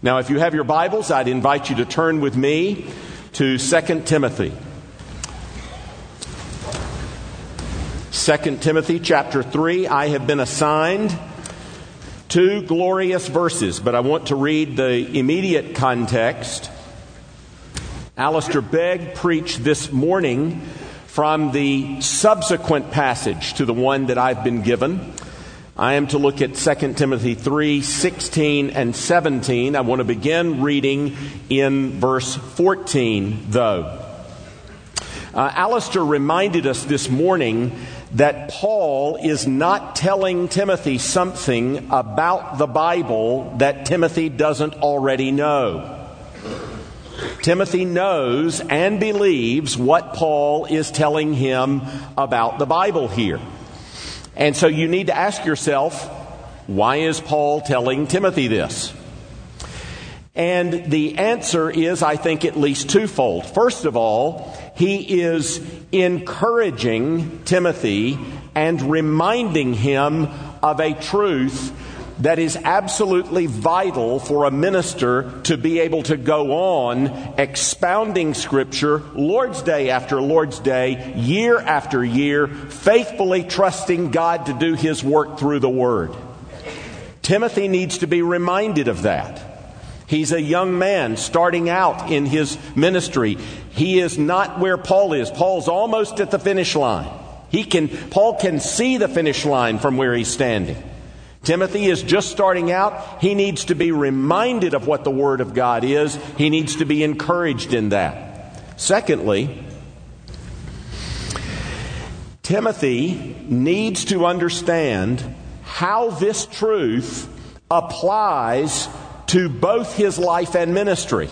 Now, if you have your Bibles, I'd invite you to turn with me to 2 Timothy. 2 Timothy chapter 3. I have been assigned two glorious verses, but I want to read the immediate context. Alistair Begg preached this morning from the subsequent passage to the one that I've been given. I am to look at 2 Timothy 3, 16 and 17. I want to begin reading in verse 14, though. Alistair reminded us this morning that Paul is not telling Timothy something about the Bible that Timothy doesn't already know. Timothy knows and believes what Paul is telling him about the Bible here. And so you need to ask yourself, why is Paul telling Timothy this? And the answer is, I think, at least twofold. First of all, he is encouraging Timothy and reminding him of a truth that is absolutely vital for a minister to be able to go on expounding Scripture Lord's Day after Lord's Day, year after year, faithfully trusting God to do His work through the Word. Timothy needs to be reminded of that. He's a young man starting out in his ministry. He is not where Paul is. Paul's almost at the finish line. Paul can see the finish line from where he's standing. Timothy is just starting out. He needs to be reminded of what the Word of God is. He needs to be encouraged in that. Secondly, Timothy needs to understand how this truth applies to both his life and ministry.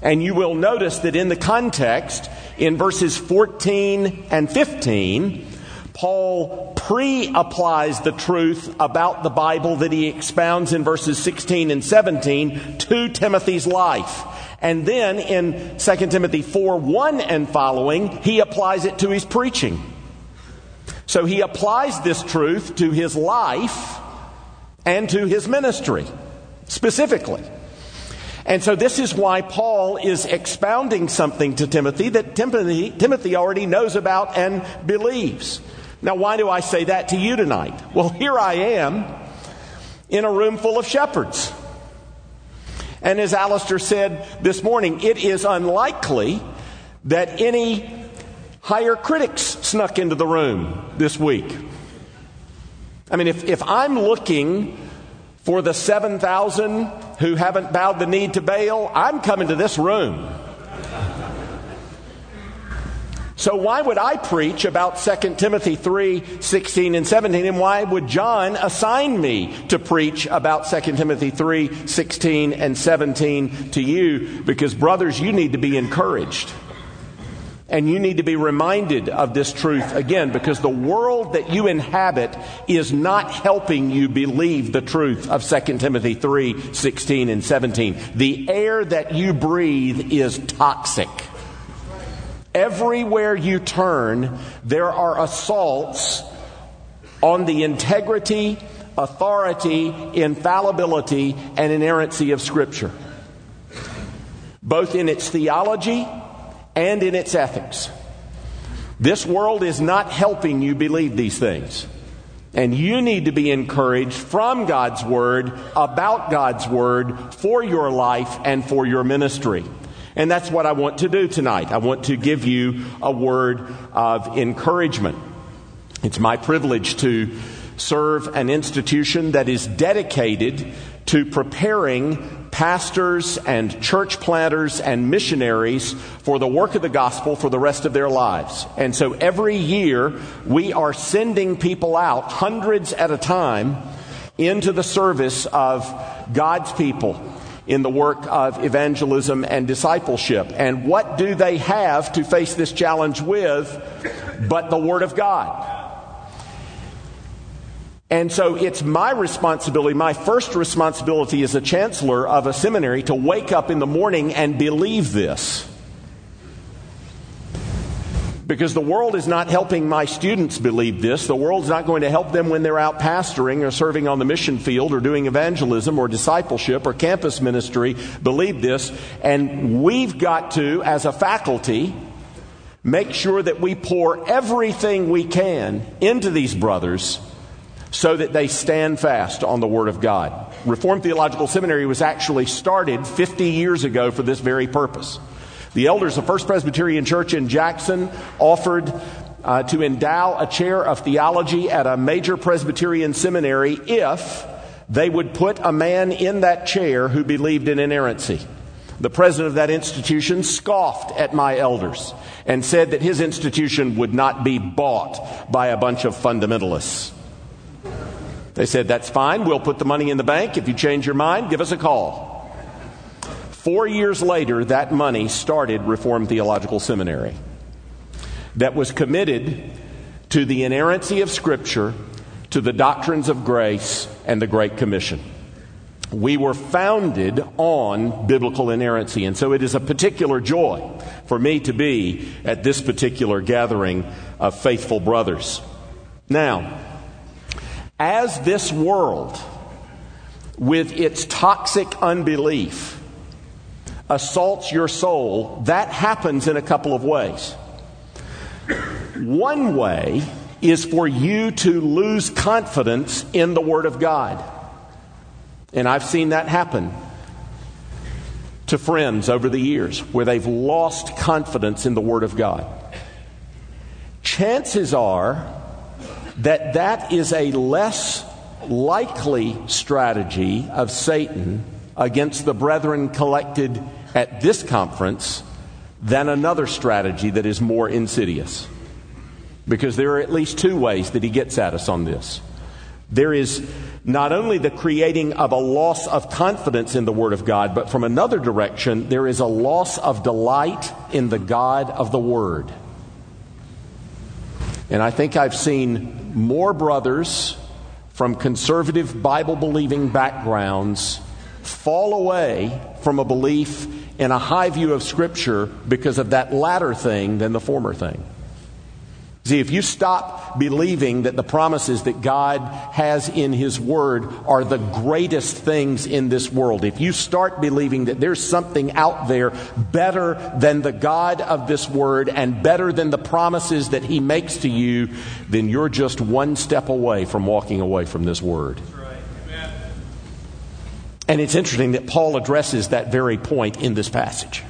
And you will notice that in the context, in verses 14 and 15, Paul pre-applies the truth about the Bible that he expounds in verses 16 and 17 to Timothy's life. And then in 2 Timothy 4:1 and following, he applies it to his preaching. So he applies this truth to his life and to his ministry, specifically. And so this is why Paul is expounding something to Timothy that Timothy already knows about and believes. Now, why do I say that to you tonight? Well, here I am in a room full of shepherds. And as Alistair said this morning, it is unlikely that any higher critics snuck into the room this week. I mean, if I'm looking for the 7,000 who haven't bowed the knee to Baal, I'm coming to this room. So why would I preach about 2 Timothy 3, 16 and 17? And why would John assign me to preach about 2 Timothy 3, 16 and 17 to you? Because, brothers, you need to be encouraged. And you need to be reminded of this truth again, because the world that you inhabit is not helping you believe the truth of 2 Timothy 3, 16 and 17. The air that you breathe is toxic. Everywhere you turn, there are assaults on the integrity, authority, infallibility, and inerrancy of Scripture, both in its theology and in its ethics. This world is not helping you believe these things. And you need to be encouraged from God's Word, about God's Word, for your life and for your ministry. And that's what I want to do tonight. I want to give you a word of encouragement. It's my privilege to serve an institution that is dedicated to preparing pastors and church planters and missionaries for the work of the gospel for the rest of their lives. And so every year we are sending people out, hundreds at a time, into the service of God's people in the work of evangelism and discipleship. And what do they have to face this challenge with but the Word of God? And so it's my responsibility, my first responsibility as a chancellor of a seminary, to wake up in the morning and believe this. Because the world is not helping my students believe this. The world's not going to help them when they're out pastoring or serving on the mission field or doing evangelism or discipleship or campus ministry believe this. And we've got to, as a faculty, make sure that we pour everything we can into these brothers so that they stand fast on the Word of God. Reformed Theological Seminary was actually started 50 years ago for this very purpose. The elders of First Presbyterian Church in Jackson offered to endow a chair of theology at a major Presbyterian seminary if they would put a man in that chair who believed in inerrancy. The president of that institution scoffed at my elders and said that his institution would not be bought by a bunch of fundamentalists. They said, that's fine, we'll put the money in the bank. If you change your mind, give us a call. 4 years later, that money started Reformed Theological Seminary that was committed to the inerrancy of Scripture, to the doctrines of grace, and the Great Commission. We were founded on biblical inerrancy, and so it is a particular joy for me to be at this particular gathering of faithful brothers. Now, as this world, with its toxic unbelief, assaults your soul, that happens in a couple of ways. One way is for you to lose confidence in the Word of God. And I've seen that happen to friends over the years where they've lost confidence in the Word of God. Chances are that that is a less likely strategy of Satan against the brethren collected at this conference than another strategy that is more insidious. Because there are at least two ways that he gets at us on this. There is not only the creating of a loss of confidence in the Word of God, but from another direction, there is a loss of delight in the God of the Word. And I think I've seen more brothers from conservative Bible-believing backgrounds fall away from a belief in a high view of Scripture because of that latter thing than the former thing. See, if you stop believing that the promises that God has in His Word are the greatest things in this world, if you start believing that there's something out there better than the God of this Word and better than the promises that He makes to you, then you're just one step away from walking away from this Word. And it's interesting that Paul addresses that very point in this passage.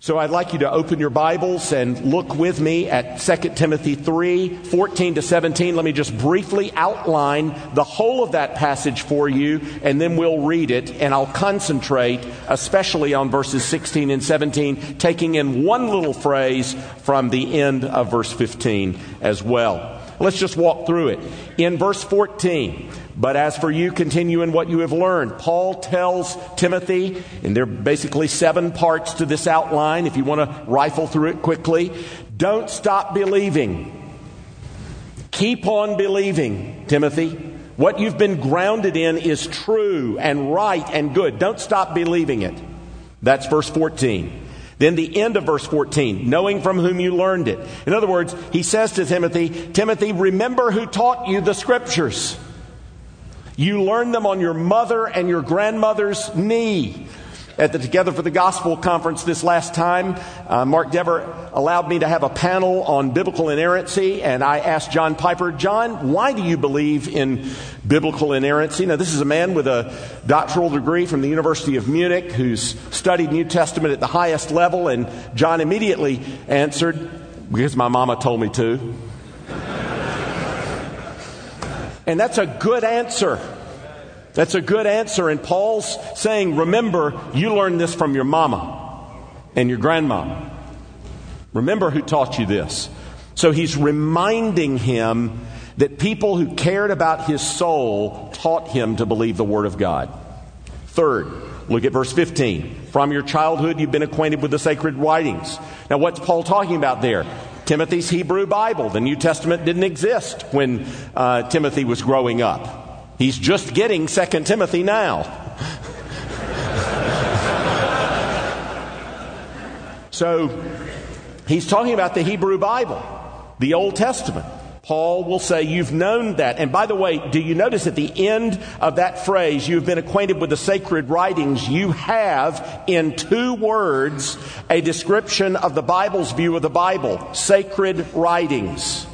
So I'd like you to open your Bibles and look with me at 2 Timothy 3, 14 to 17. Let me just briefly outline the whole of that passage for you, and then we'll read it, and I'll concentrate especially on verses 16 and 17, taking in one little phrase from the end of verse 15 as well. Let's just walk through it. In verse 14, but as for you, continue in what you have learned. Paul tells Timothy, and there are basically 7 parts to this outline, if you want to rifle through it quickly. Don't stop believing. Keep on believing, Timothy. What you've been grounded in is true and right and good. Don't stop believing it. That's verse 14. Then the end of verse 14, knowing from whom you learned it. In other words, he says to Timothy, Timothy, remember who taught you the Scriptures. You learned them on your mother and your grandmother's knee. At the Together for the Gospel conference this last time, Mark Dever allowed me to have a panel on biblical inerrancy, and I asked John Piper, John, why do you believe in biblical inerrancy? Now, this is a man with a doctoral degree from the University of Munich who's studied New Testament at the highest level, and John immediately answered, because my mama told me to. And that's a good answer. That's a good answer, and Paul's saying, remember, you learned this from your mama and your grandma. Remember who taught you this. So he's reminding him that people who cared about his soul taught him to believe the Word of God. Third, look at verse 15. From your childhood, you've been acquainted with the sacred writings. Now, what's Paul talking about there? Timothy's Hebrew Bible. The New Testament didn't exist when Timothy was growing up. He's just getting 2 Timothy now. So He's talking about the Hebrew Bible, the Old Testament. Paul will say, you've known that. And by the way, do you notice at the end of that phrase, you've been acquainted with the sacred writings? You have, in two words, a description of the Bible's view of the Bible, sacred writings.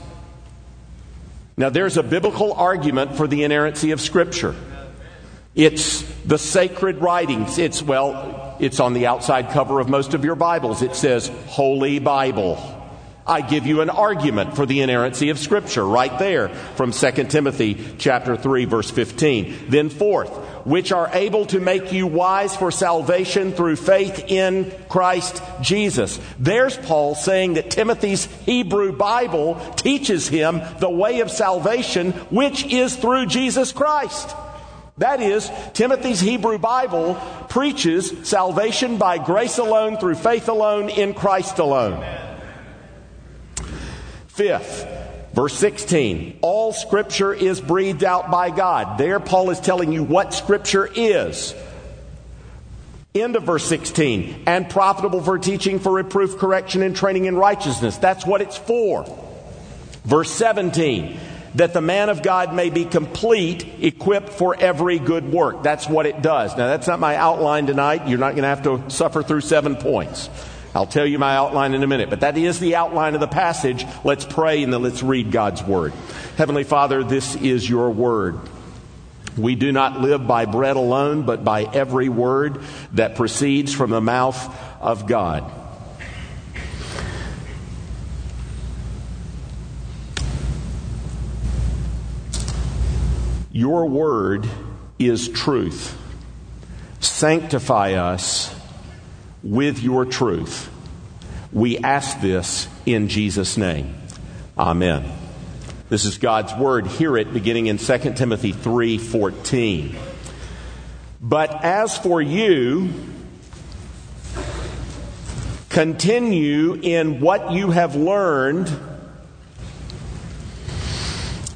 Now, there's a biblical argument for the inerrancy of Scripture. It's the sacred writings. It's on the outside cover of most of your Bibles. It says, Holy Bible. I give you an argument for the inerrancy of Scripture right there from 2 Timothy chapter 3, verse 15. Then fourth, which are able to make you wise for salvation through faith in Christ Jesus. There's Paul saying that Timothy's Hebrew Bible teaches him the way of salvation, which is through Jesus Christ. That is, Timothy's Hebrew Bible preaches salvation by grace alone, through faith alone, in Christ alone. Fifth, verse 16, all Scripture is breathed out by God. There, Paul is telling you what Scripture is. End of verse 16, and profitable for teaching, for reproof, correction, and training in righteousness. That's what it's for. Verse 17, that the man of God may be complete, equipped for every good work. That's what it does. Now, that's not my outline tonight. You're not going to have to suffer through 7 points. I'll tell you my outline in a minute, but that is the outline of the passage. Let's pray and then let's read God's Word. Heavenly Father, this is your Word. We do not live by bread alone, but by every word that proceeds from the mouth of God. Your Word is truth. Sanctify us with your truth. We ask this in Jesus' name. Amen. This is God's Word. Hear it beginning in 2 Timothy 3:14. But as for you, continue in what you have learned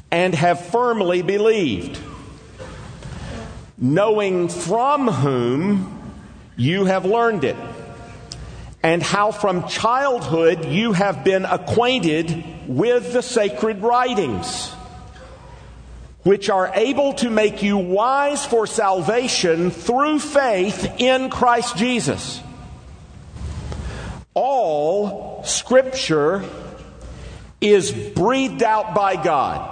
and have firmly believed, knowing from whom you have learned it, and how from childhood you have been acquainted with the sacred writings, which are able to make you wise for salvation through faith in Christ Jesus. All Scripture is breathed out by God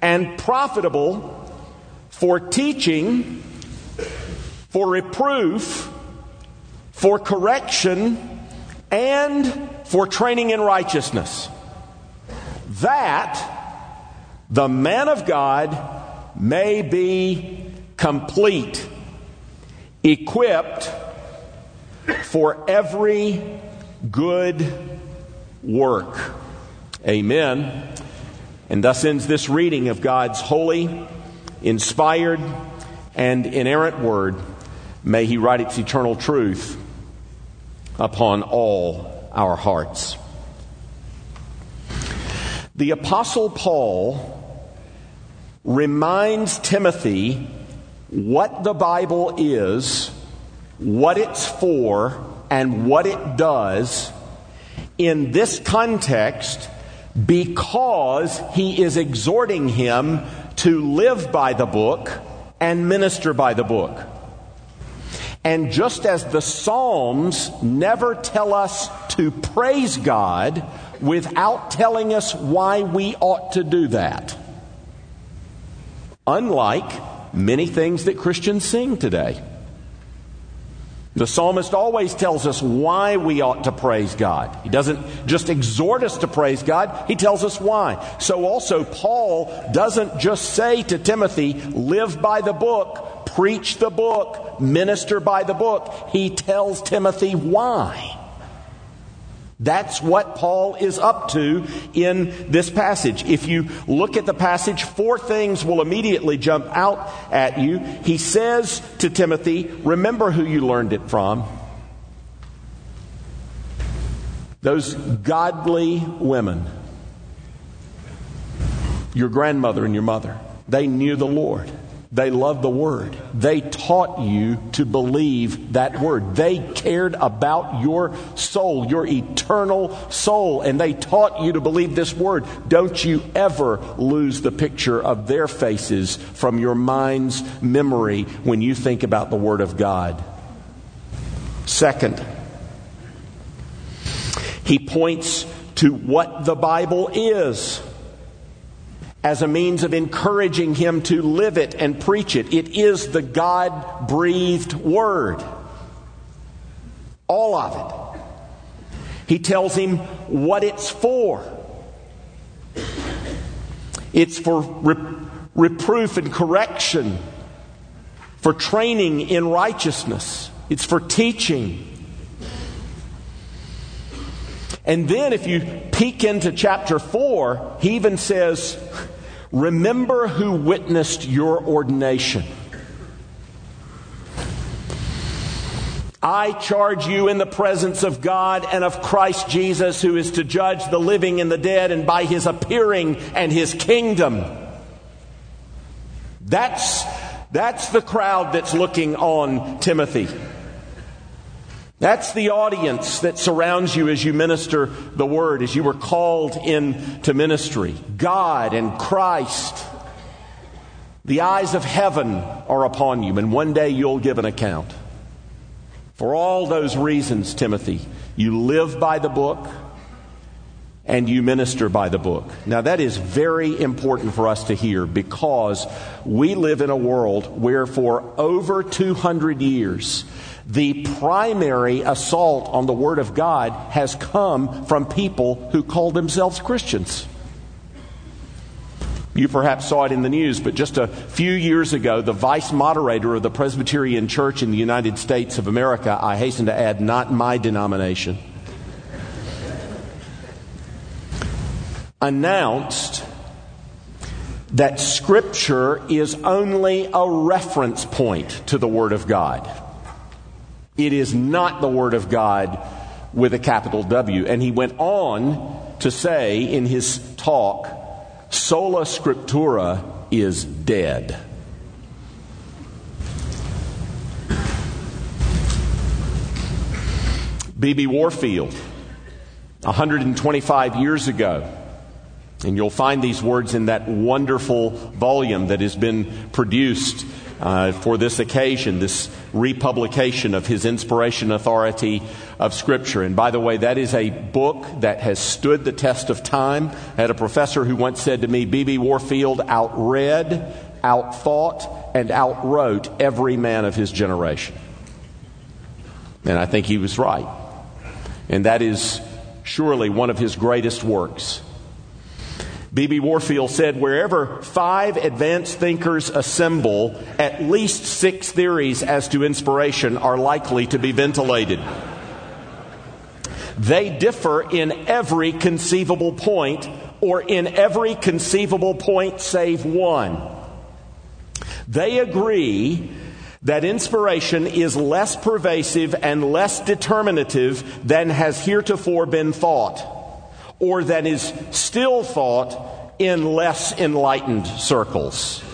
and profitable for teaching, for reproof, for correction, and for training in righteousness, that the man of God may be complete, equipped for every good work. Amen. And thus ends this reading of God's holy, inspired, and inerrant Word. May He write its eternal truth upon all our hearts. The Apostle Paul reminds Timothy what the Bible is, what it's for, and what it does in this context, because he is exhorting him to live by the book and minister by the book. And just as the Psalms never tell us to praise God without telling us why we ought to do that, unlike many things that Christians sing today, the psalmist always tells us why we ought to praise God. He doesn't just exhort us to praise God, he tells us why. So also Paul doesn't just say to Timothy, live by the book, preach the book, minister by the book. He tells Timothy why. That's what Paul is up to in this passage. If you look at the passage, four things will immediately jump out at you. He says to Timothy, remember who you learned it from. Those godly women, your grandmother and your mother, they knew the Lord. They loved the Word. They taught you to believe that Word. They cared about your soul, your eternal soul, and they taught you to believe this Word. Don't you ever lose the picture of their faces from your mind's memory when you think about the Word of God. Second, he points to what the Bible is as a means of encouraging him to live it and preach it. It is the God-breathed Word. All of it. He tells him what it's for. It's for reproof and correction, for training in righteousness. It's for teaching. And then if you peek into chapter 4, he even says, remember who witnessed your ordination. I charge you in the presence of God and of Christ Jesus, who is to judge the living and the dead, and by his appearing and his kingdom. That's the crowd that's looking on Timothy. That's the audience that surrounds you as you minister the Word, as you were called into ministry. God and Christ, the eyes of heaven are upon you, and one day you'll give an account. For all those reasons, Timothy, you live by the book and you minister by the book. Now that is very important for us to hear, because we live in a world where for over 200 years... the primary assault on the Word of God has come from people who call themselves Christians. You perhaps saw it in the news, but just a few years ago, the vice moderator of the Presbyterian Church in the United States of America, I hasten to add, not my denomination, announced that Scripture is only a reference point to the Word of God. It is not the Word of God with a capital W. And he went on to say in his talk, sola scriptura is dead. B.B. Warfield, 125 years ago, and you'll find these words in that wonderful volume that has been produced for this occasion, this republication of his Inspiration Authority of Scripture. And by the way, that is a book that has stood the test of time. I had a professor who once said to me, B.B. Warfield outread, outthought, and outwrote every man of his generation. And I think he was right. And that is surely one of his greatest works. B.B. Warfield said, wherever 5 advanced thinkers assemble, at least 6 theories as to inspiration are likely to be ventilated. They differ in every conceivable point, or in every conceivable point save one. They agree that inspiration is less pervasive and less determinative than has heretofore been thought, or that is still thought in less enlightened circles.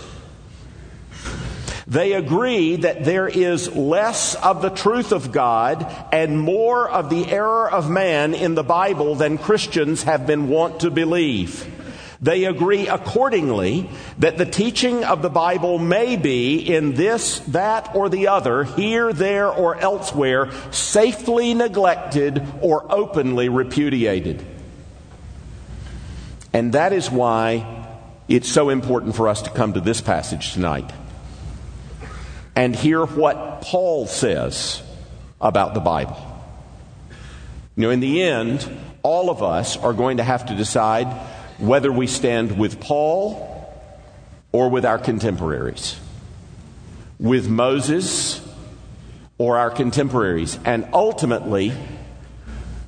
They agree that there is less of the truth of God and more of the error of man in the Bible than Christians have been wont to believe. They agree accordingly that the teaching of the Bible may be, in this, that, or the other, here, there, or elsewhere, safely neglected or openly repudiated. And that is why it's so important for us to come to this passage tonight and hear what Paul says about the Bible. You know, in the end, all of us are going to have to decide whether we stand with Paul or with our contemporaries, with Moses or our contemporaries, and ultimately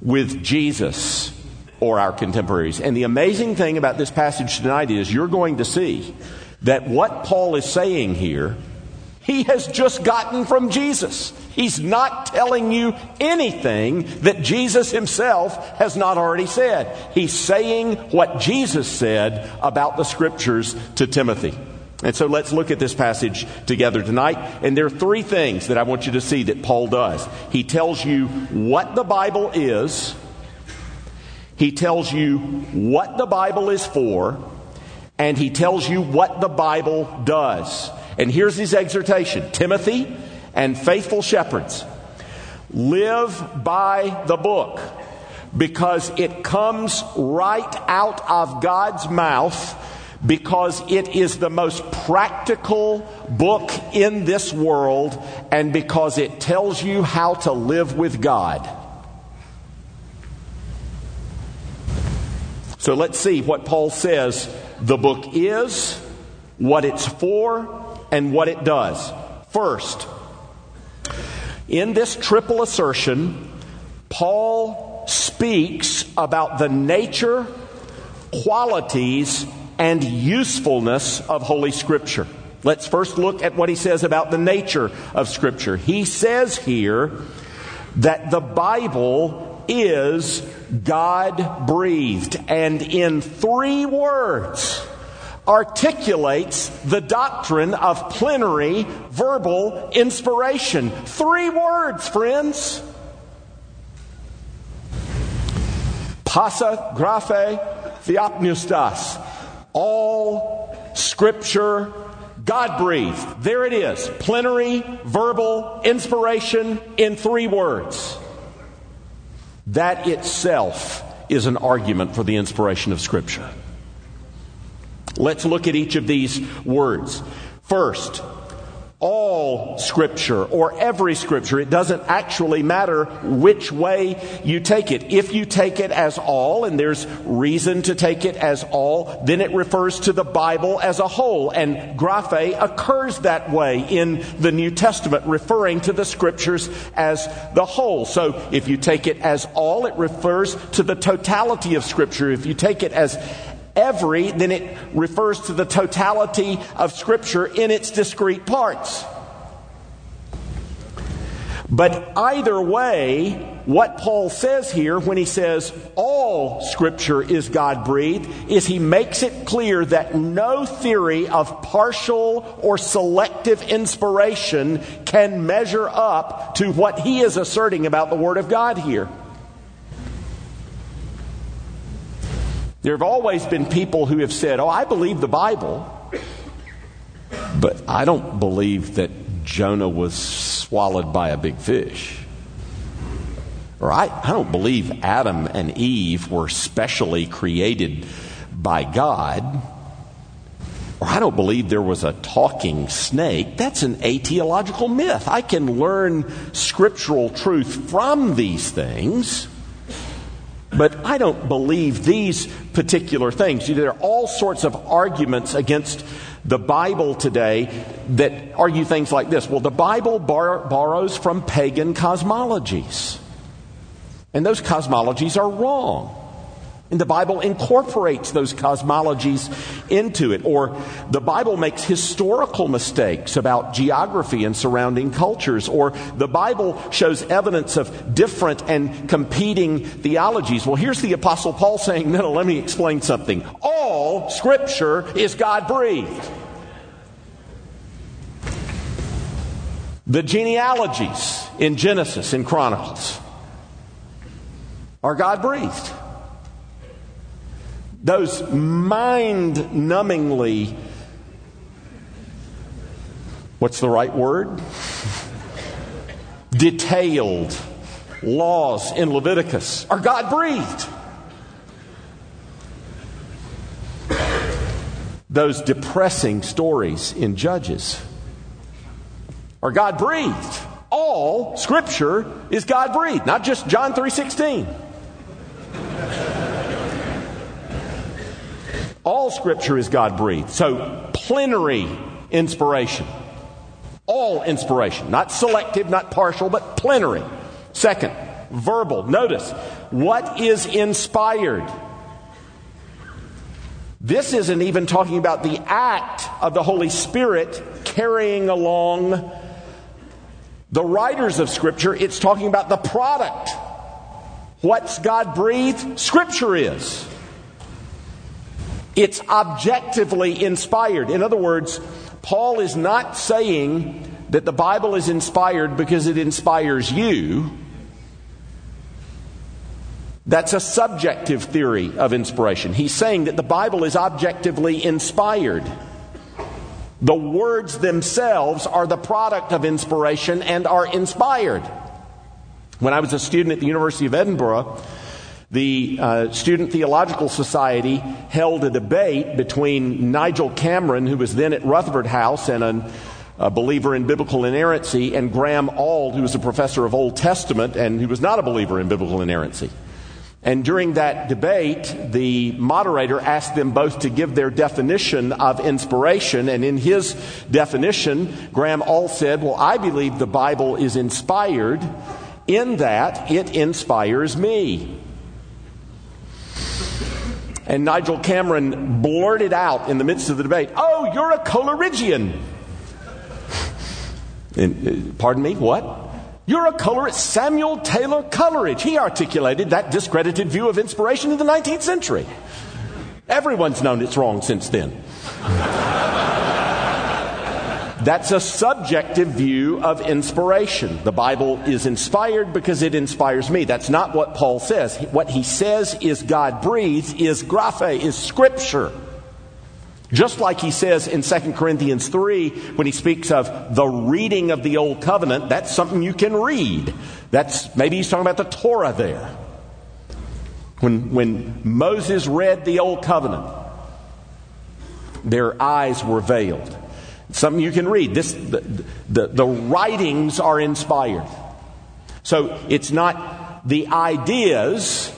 with Jesus or our contemporaries. And the amazing thing about this passage tonight is you're going to see that what Paul is saying here, he has just gotten from Jesus. He's not telling you anything that Jesus himself has not already said. He's saying what Jesus said about the Scriptures to Timothy. And so let's look at this passage together tonight. And there are three things that I want you to see that Paul does. He tells you what the Bible is. He tells you what the Bible is for. And he tells you what the Bible does. And here's his exhortation. Timothy and faithful shepherds, live by the book, because it comes right out of God's mouth, because it is the most practical book in this world, and because it tells you how to live with God. So let's see what Paul says the book is, what it's for, and what it does. First, in this triple assertion, Paul speaks about the nature, qualities, and usefulness of Holy Scripture. Let's first look at what he says about the nature of Scripture. He says here that the Bible is God-breathed, and in three words articulates the doctrine of plenary verbal inspiration. Three words, friends. Passa, graphe, theopneustos. All Scripture, God-breathed. There it is. Plenary verbal inspiration in three words. That itself is an argument for the inspiration of Scripture. Let's look at each of these words. First, all Scripture, or every Scripture. It doesn't actually matter which way you take it. If you take it as all, and there's reason to take it as all, then it refers to the Bible as a whole. And graphe occurs that way in the New Testament, referring to the Scriptures as the whole. So if you take it as all, it refers to the totality of Scripture. If you take it as every, then it refers to the totality of Scripture in its discrete parts. But either way, what Paul says here when he says all Scripture is God-breathed is he makes it clear that no theory of partial or selective inspiration can measure up to what he is asserting about the Word of God here. There have always been people who have said, oh, I believe the Bible, but I don't believe that Jonah was swallowed by a big fish. Or I don't believe Adam and Eve were specially created by God. Or I don't believe there was a talking snake. That's an atheological myth. I can learn scriptural truth from these things, but I don't believe these particular things. There are all sorts of arguments against the Bible today that argue things like this. Well, the Bible borrows from pagan cosmologies, and those cosmologies are wrong. And the Bible incorporates those cosmologies into it. Or the Bible makes historical mistakes about geography and surrounding cultures. Or the Bible shows evidence of different and competing theologies. Well, here's the Apostle Paul saying, no, let me explain something. All Scripture is God-breathed. The genealogies in Genesis and Chronicles are God-breathed. Those mind-numbingly, what's the right word? Detailed laws in Leviticus are God-breathed. Those depressing stories in Judges are God-breathed. All Scripture is God-breathed, not just John 3:16. All Scripture is God-breathed. So, plenary inspiration. All inspiration. Not selective, not partial, but plenary. Second, verbal. Notice, what is inspired? This isn't even talking about the act of the Holy Spirit carrying along the writers of Scripture. It's talking about the product. What's God-breathed? Scripture is. It's objectively inspired. In other words, Paul is not saying that the Bible is inspired because it inspires you. That's a subjective theory of inspiration. He's saying that the Bible is objectively inspired. The words themselves are the product of inspiration and are inspired. When I was a student at the University of Edinburgh, the Student Theological Society held a debate between Nigel Cameron, who was then at Rutherford House and a believer in biblical inerrancy, and Graham Auld, who was a professor of Old Testament and who was not a believer in biblical inerrancy. And during that debate, the moderator asked them both to give their definition of inspiration. And in his definition, Graham Auld said, well, I believe the Bible is inspired in that it inspires me. And Nigel Cameron blurted out in the midst of the debate, oh, you're a Coleridgean. And, pardon me, what? You're a Coleridge. Samuel Taylor Coleridge. He articulated that discredited view of inspiration in the 19th century. Everyone's known it's wrong since then. That's a subjective view of inspiration. The Bible is inspired because it inspires me. That's not what Paul says. What he says is God breathes, is graphe, is Scripture. Just like he says in 2 Corinthians 3, when he speaks of the reading of the Old Covenant, that's something you can read. That's, maybe he's talking about the Torah there. When Moses read the Old Covenant, their eyes were veiled. It's something you can read. The writings are inspired. So it's not the ideas.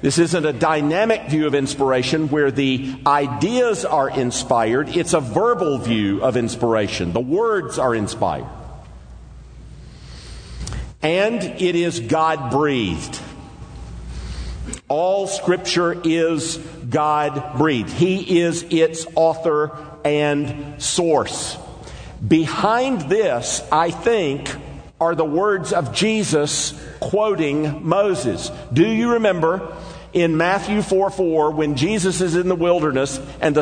This isn't a dynamic view of inspiration where the ideas are inspired. It's a verbal view of inspiration. The words are inspired. And it is God-breathed. All Scripture is God-breathed. He is its author and source. Behind this, I think, are the words of Jesus quoting Moses. Do you remember in Matthew 4:4, when Jesus is in the wilderness and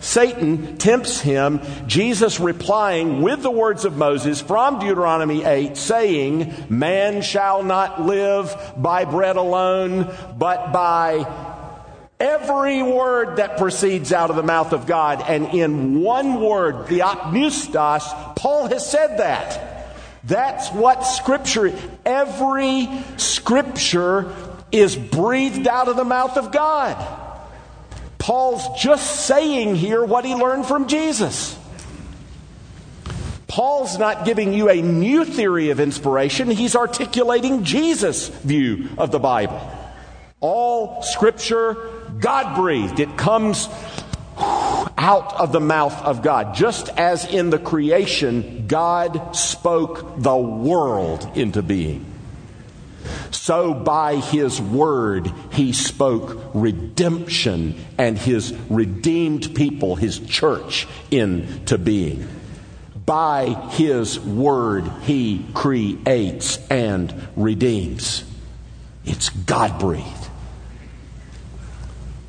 Satan tempts him, Jesus replying with the words of Moses from Deuteronomy 8, saying, man shall not live by bread alone, but by every word that proceeds out of the mouth of God. And in one word, the apneustos, Paul has said that. That's what Scripture, every Scripture is breathed out of the mouth of God. Paul's just saying here what he learned from Jesus. Paul's not giving you a new theory of inspiration. He's articulating Jesus' view of the Bible. All Scripture, God-breathed. It comes out of the mouth of God. Just as in the creation, God spoke the world into being, so by His Word, He spoke redemption and His redeemed people, His church, into being. By His Word, He creates and redeems. It's God-breathed.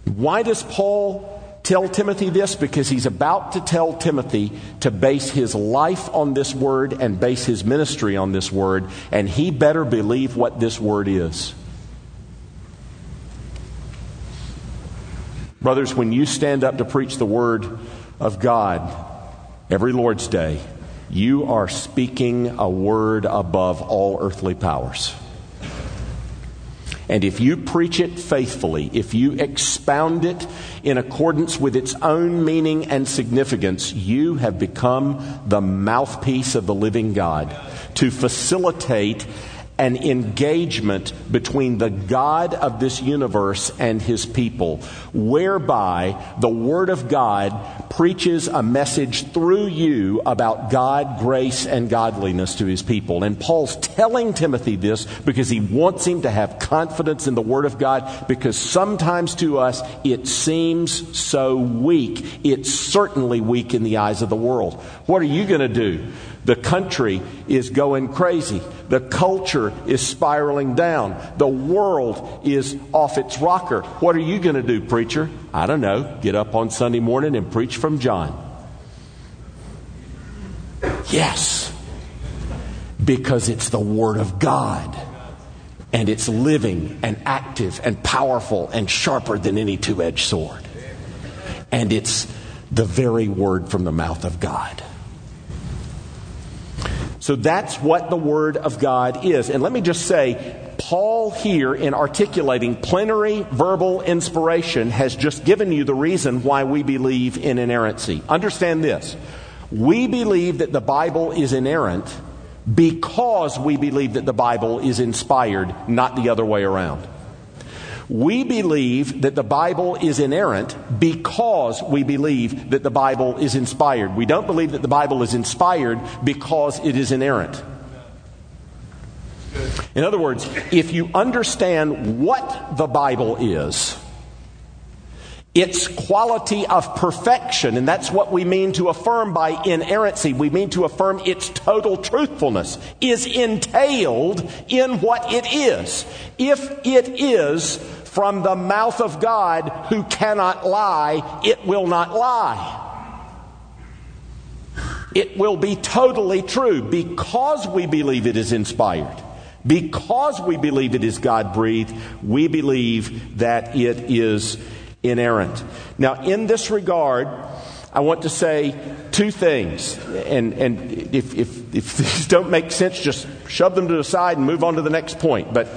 Why does Paul tell Timothy this? Because he's about to tell Timothy to base his life on this word and base his ministry on this word, and he better believe what this word is. Brothers, when you stand up to preach the Word of God every Lord's Day, you are speaking a word above all earthly powers. And if you preach it faithfully, if you expound it in accordance with its own meaning and significance, you have become the mouthpiece of the living God to facilitate an engagement between the God of this universe and His people, whereby the Word of God preaches a message through you about God, grace, and godliness to His people. And Paul's telling Timothy this because he wants him to have confidence in the Word of God, because sometimes to us it seems so weak. It's certainly weak in the eyes of the world. What are you going to do The country is going crazy. The culture is spiraling down. The world is off its rocker. What are you going to do, preacher? I don't know. Get up on Sunday morning and preach from John. Yes, because it's the Word of God. And it's living and active and powerful and sharper than any two-edged sword. And it's the very word from the mouth of God. So that's what the Word of God is. And let me just say, Paul here, in articulating plenary verbal inspiration, has just given you the reason why we believe in inerrancy. Understand this. We believe that the Bible is inerrant because we believe that the Bible is inspired, not the other way around. We believe that the Bible is inerrant because we believe that the Bible is inspired. We don't believe that the Bible is inspired because it is inerrant. In other words, if you understand what the Bible is, its quality of perfection, and that's what we mean to affirm by inerrancy, we mean to affirm its total truthfulness, is entailed in what it is. If it is from the mouth of God who cannot lie, it will not lie. It will be totally true because we believe it is inspired. Because we believe it is God-breathed, we believe that it is inerrant. Now, in this regard, I want to say two things. And if these don't make sense, just shove them to the side and move on to the next point. But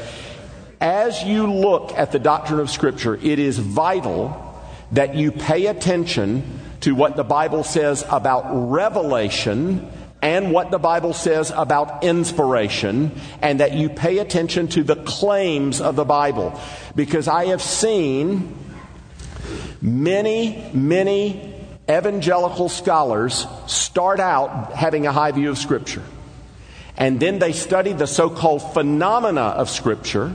as you look at the doctrine of Scripture, it is vital that you pay attention to what the Bible says about revelation and what the Bible says about inspiration, and that you pay attention to the claims of the Bible. Because I have seen many evangelical scholars start out having a high view of Scripture. And then they study the so-called phenomena of Scripture,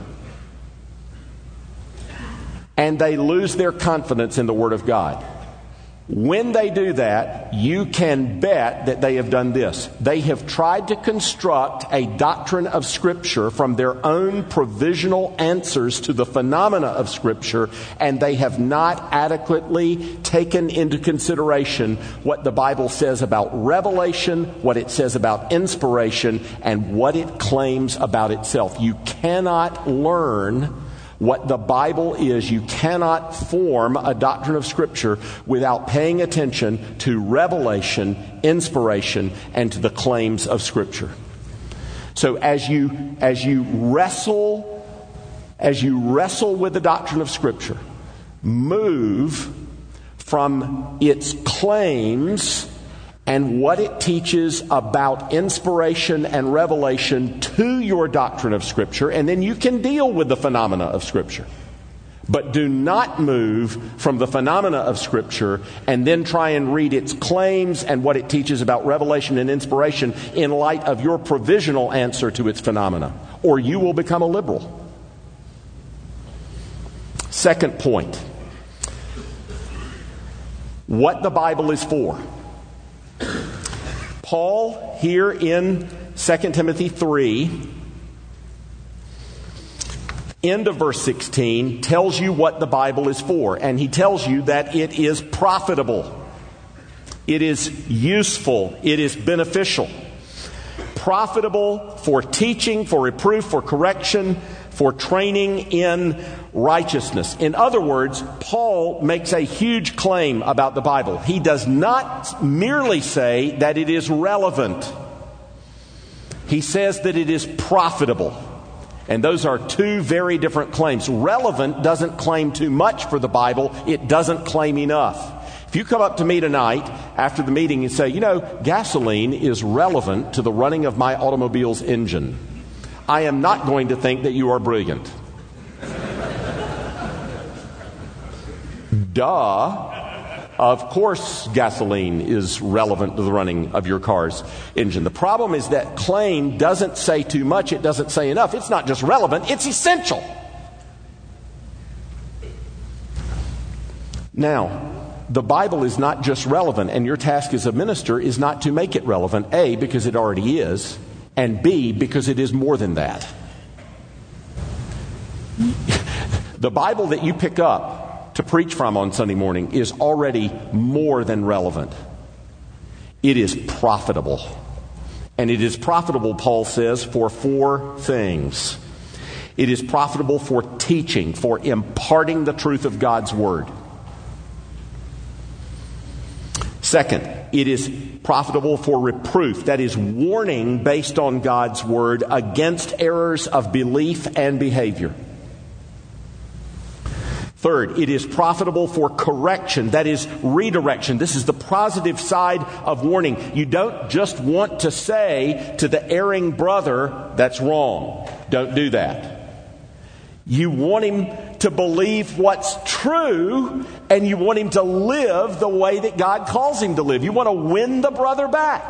and they lose their confidence in the Word of God. When they do that, you can bet that they have done this. They have tried to construct a doctrine of Scripture from their own provisional answers to the phenomena of Scripture, and they have not adequately taken into consideration what the Bible says about revelation, what it says about inspiration, and what it claims about itself. You cannot learn what the Bible is. You cannot form a doctrine of Scripture without paying attention to revelation, inspiration, and to the claims of Scripture. So as you wrestle with the doctrine of Scripture, move from its claims and what it teaches about inspiration and revelation to your doctrine of Scripture, and then you can deal with the phenomena of Scripture. But do not move from the phenomena of Scripture and then try and read its claims and what it teaches about revelation and inspiration in light of your provisional answer to its phenomena, or you will become a liberal. Second point, what the Bible is for. Paul, here in 2 Timothy 3, end of verse 16, tells you what the Bible is for. And he tells you that it is profitable. It is useful. It is beneficial. Profitable for teaching, for reproof, for correction, for training in righteousness. In other words, Paul makes a huge claim about the Bible. He does not merely say that it is relevant. He says that it is profitable. And those are two very different claims. Relevant doesn't claim too much for the Bible. It doesn't claim enough. If you come up to me tonight after the meeting and say, you know, gasoline is relevant to the running of my automobile's engine, I am not going to think that you are brilliant. Duh. Of course gasoline is relevant to the running of your car's engine. The problem is that claim doesn't say too much. It doesn't say enough. It's not just relevant. It's essential. Now, the Bible is not just relevant, and your task as a minister is not to make it relevant, A, because it already is, and B, because it is more than that. The Bible that you pick up to preach from on Sunday morning is already more than relevant. It is profitable. And it is profitable, Paul says, for four things. It is profitable for teaching, for imparting the truth of God's Word. Second, it is profitable for reproof, that is warning based on God's Word against errors of belief and behavior. Third, it is profitable for correction, that is redirection. This is the positive side of warning. You don't just want to say to the erring brother, that's wrong. Don't do that. You want him to believe what's true, and you want him to live the way that God calls him to live. You want to win the brother back.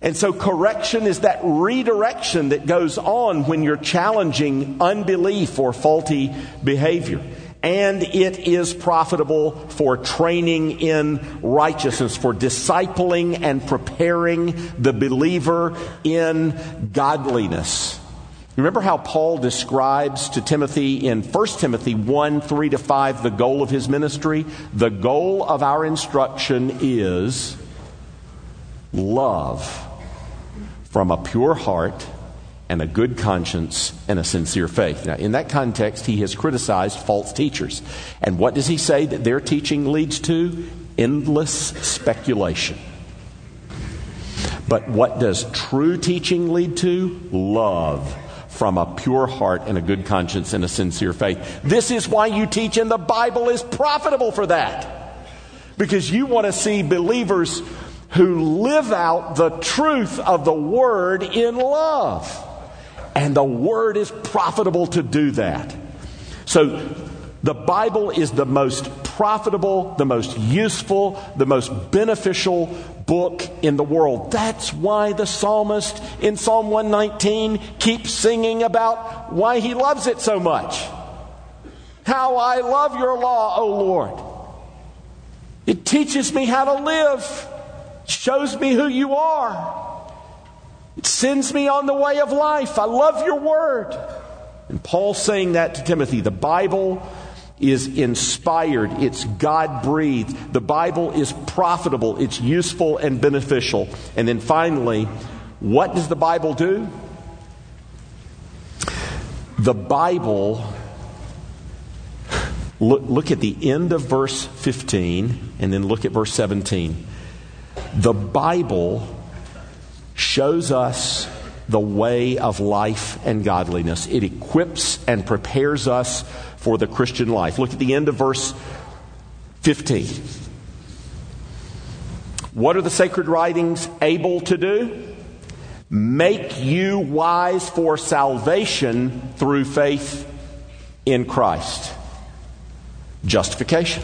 And so correction is that redirection that goes on when you're challenging unbelief or faulty behavior. And it is profitable for training in righteousness, for discipling and preparing the believer in godliness. Remember how Paul describes to Timothy in 1 Timothy 1, 3 to 5, the goal of his ministry? The goal of our instruction is love from a pure heart and a good conscience and a sincere faith. Now, in that context, he has criticized false teachers. And what does he say that their teaching leads to? Endless speculation. But what does true teaching lead to? Love from a pure heart and a good conscience and a sincere faith. This is why you teach, and the Bible is profitable for that. Because you want to see believers who live out the truth of the Word in love. And the Word is profitable to do that. So the Bible is the most profitable, the most useful, the most beneficial book in the world. That's why the psalmist in Psalm 119 keeps singing about why he loves it so much. How I love your law, O Lord. It teaches me how to live. Shows me who you are. It sends me on the way of life. I love your word. And Paul's saying that to Timothy. The Bible is inspired. It's God-breathed. The Bible is profitable. It's useful and beneficial. And then finally, what does the Bible do? The Bible, look at the end of verse 15 and then look at verse 17. The Bible shows us the way of life and godliness. It equips and prepares us for the Christian life. Look at the end of verse 15. What are the sacred writings able to do? Make you wise for salvation through faith in Christ. Justification.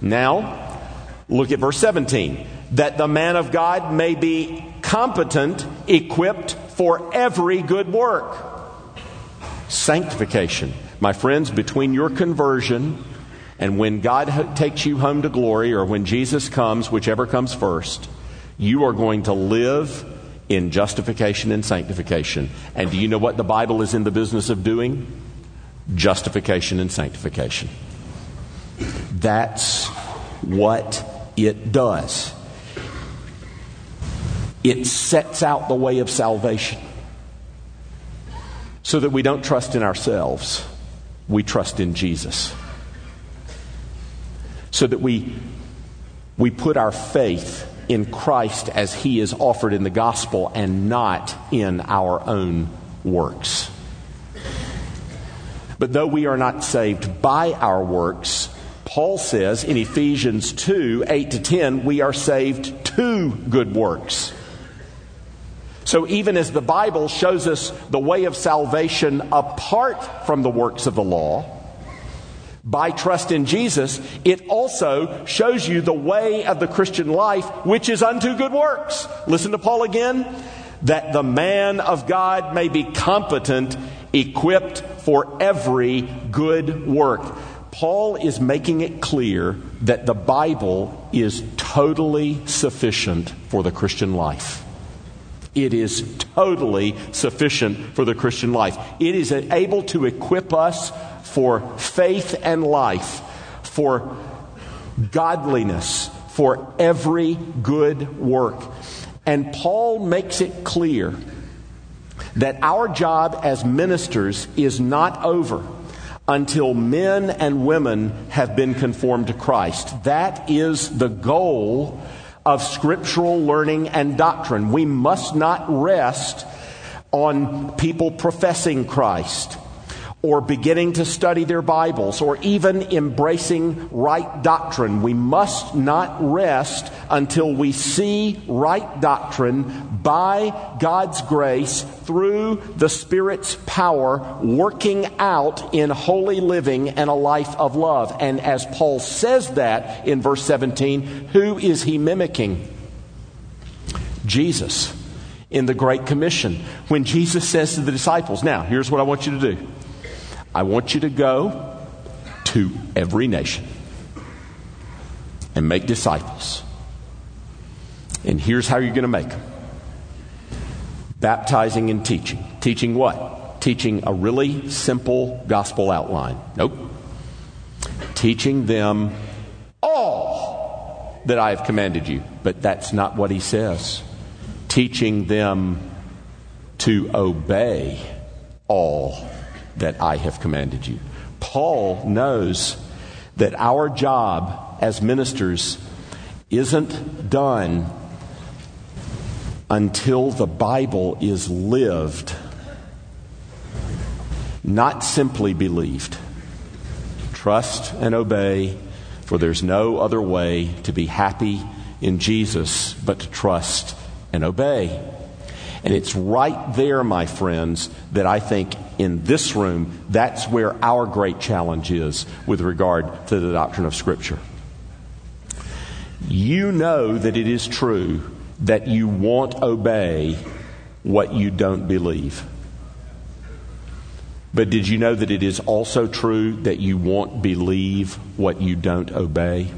Now, look at verse 17. That the man of God may be competent, equipped for every good work. Sanctification. My friends, between your conversion and when God takes you home to glory, or when Jesus comes, whichever comes first, you are going to live in justification and sanctification. And do you know what the Bible is in the business of doing? Justification and sanctification. That's what it does. It sets out the way of salvation so that we don't trust in ourselves. We trust in Jesus. So that we put our faith in Christ as He is offered in the gospel and not in our own works. But though we are not saved by our works, Paul says in Ephesians 2, 8 to 10, we are saved to good works. So even as the Bible shows us the way of salvation apart from the works of the law, by trust in Jesus, it also shows you the way of the Christian life, which is unto good works. Listen to Paul again. That the man of God may be competent, equipped for every good work. Paul is making it clear that the Bible is totally sufficient for the Christian life. It is totally sufficient for the Christian life. It is able to equip us for faith and life, for godliness, for every good work. And Paul makes it clear that our job as ministers is not over until men and women have been conformed to Christ. That is the goal of scriptural learning and doctrine. We must not rest on people professing Christ or beginning to study their Bibles or even embracing right doctrine. We must not rest until we see right doctrine by God's grace through the Spirit's power working out in holy living and a life of love. And as Paul says that in verse 17, who is he mimicking? Jesus in the Great Commission. When Jesus says to the disciples, now here's what I want you to do. I want you to go to every nation and make disciples. And here's how you're going to make them. Baptizing and teaching. Teaching what? Teaching a really simple gospel outline. Nope. Teaching them all that I have commanded you. But that's not what he says. Teaching them to obey all that I have commanded you. Paul knows that our job as ministers isn't done until the Bible is lived, not simply believed. Trust and obey, for there's no other way to be happy in Jesus but to trust and obey. And it's right there, my friends, that I think in this room, that's where our great challenge is with regard to the doctrine of Scripture. You know that it is true that you won't obey what you don't believe. But did you know that it is also true that you won't believe what you don't obey?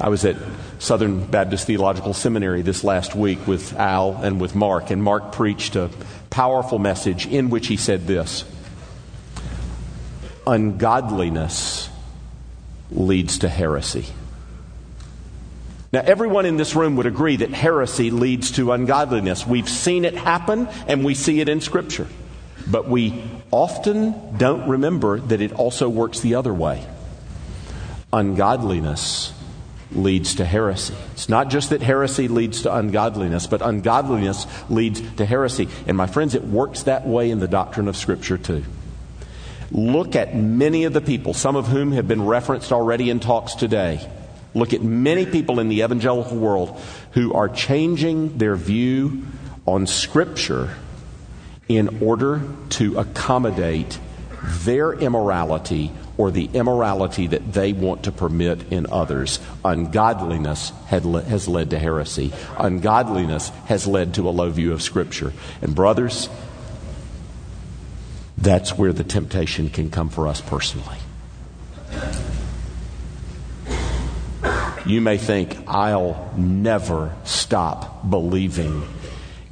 I was at Southern Baptist Theological Seminary this last week with Al and with Mark, and Mark preached a powerful message in which he said this: ungodliness leads to heresy. Now, everyone in this room would agree that heresy leads to ungodliness. We've seen it happen, and we see it in Scripture. But we often don't remember that it also works the other way. Ungodliness leads to heresy. It's not just that heresy leads to ungodliness, but ungodliness leads to heresy. And my friends, it works that way in the doctrine of Scripture too. Look at many of the people, some of whom have been referenced already in talks today. Look at many people in the evangelical world who are changing their view on Scripture in order to accommodate their immorality or the immorality that they want to permit in others. Ungodliness has led to heresy. Ungodliness has led to a low view of Scripture. And brothers, that's where the temptation can come for us personally. You may think, I'll never stop believing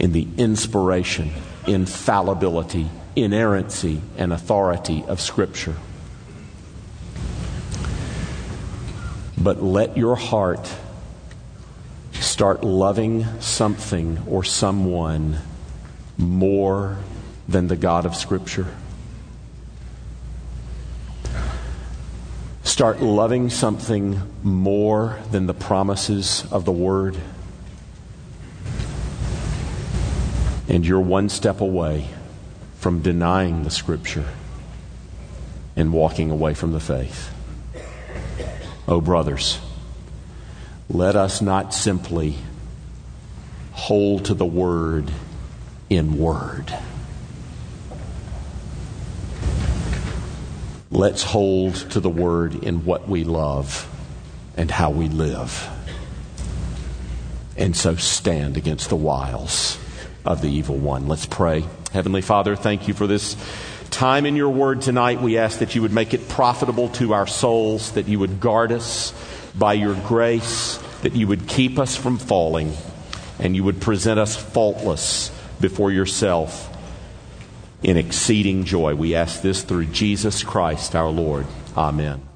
in the inspiration, infallibility, inerrancy, and authority of Scripture. But let your heart start loving something or someone more than the God of Scripture. Start loving something more than the promises of the Word. And you're one step away from denying the Scripture and walking away from the faith. Oh, brothers, let us not simply hold to the Word in word. Let's hold to the Word in what we love and how we live. And so stand against the wiles of the evil one. Let's pray. Heavenly Father, thank you for this time in your word tonight. We ask that you would make it profitable to our souls, that you would guard us by your grace, that you would keep us from falling, and you would present us faultless before yourself in exceeding joy. We ask this through Jesus Christ our Lord. Amen.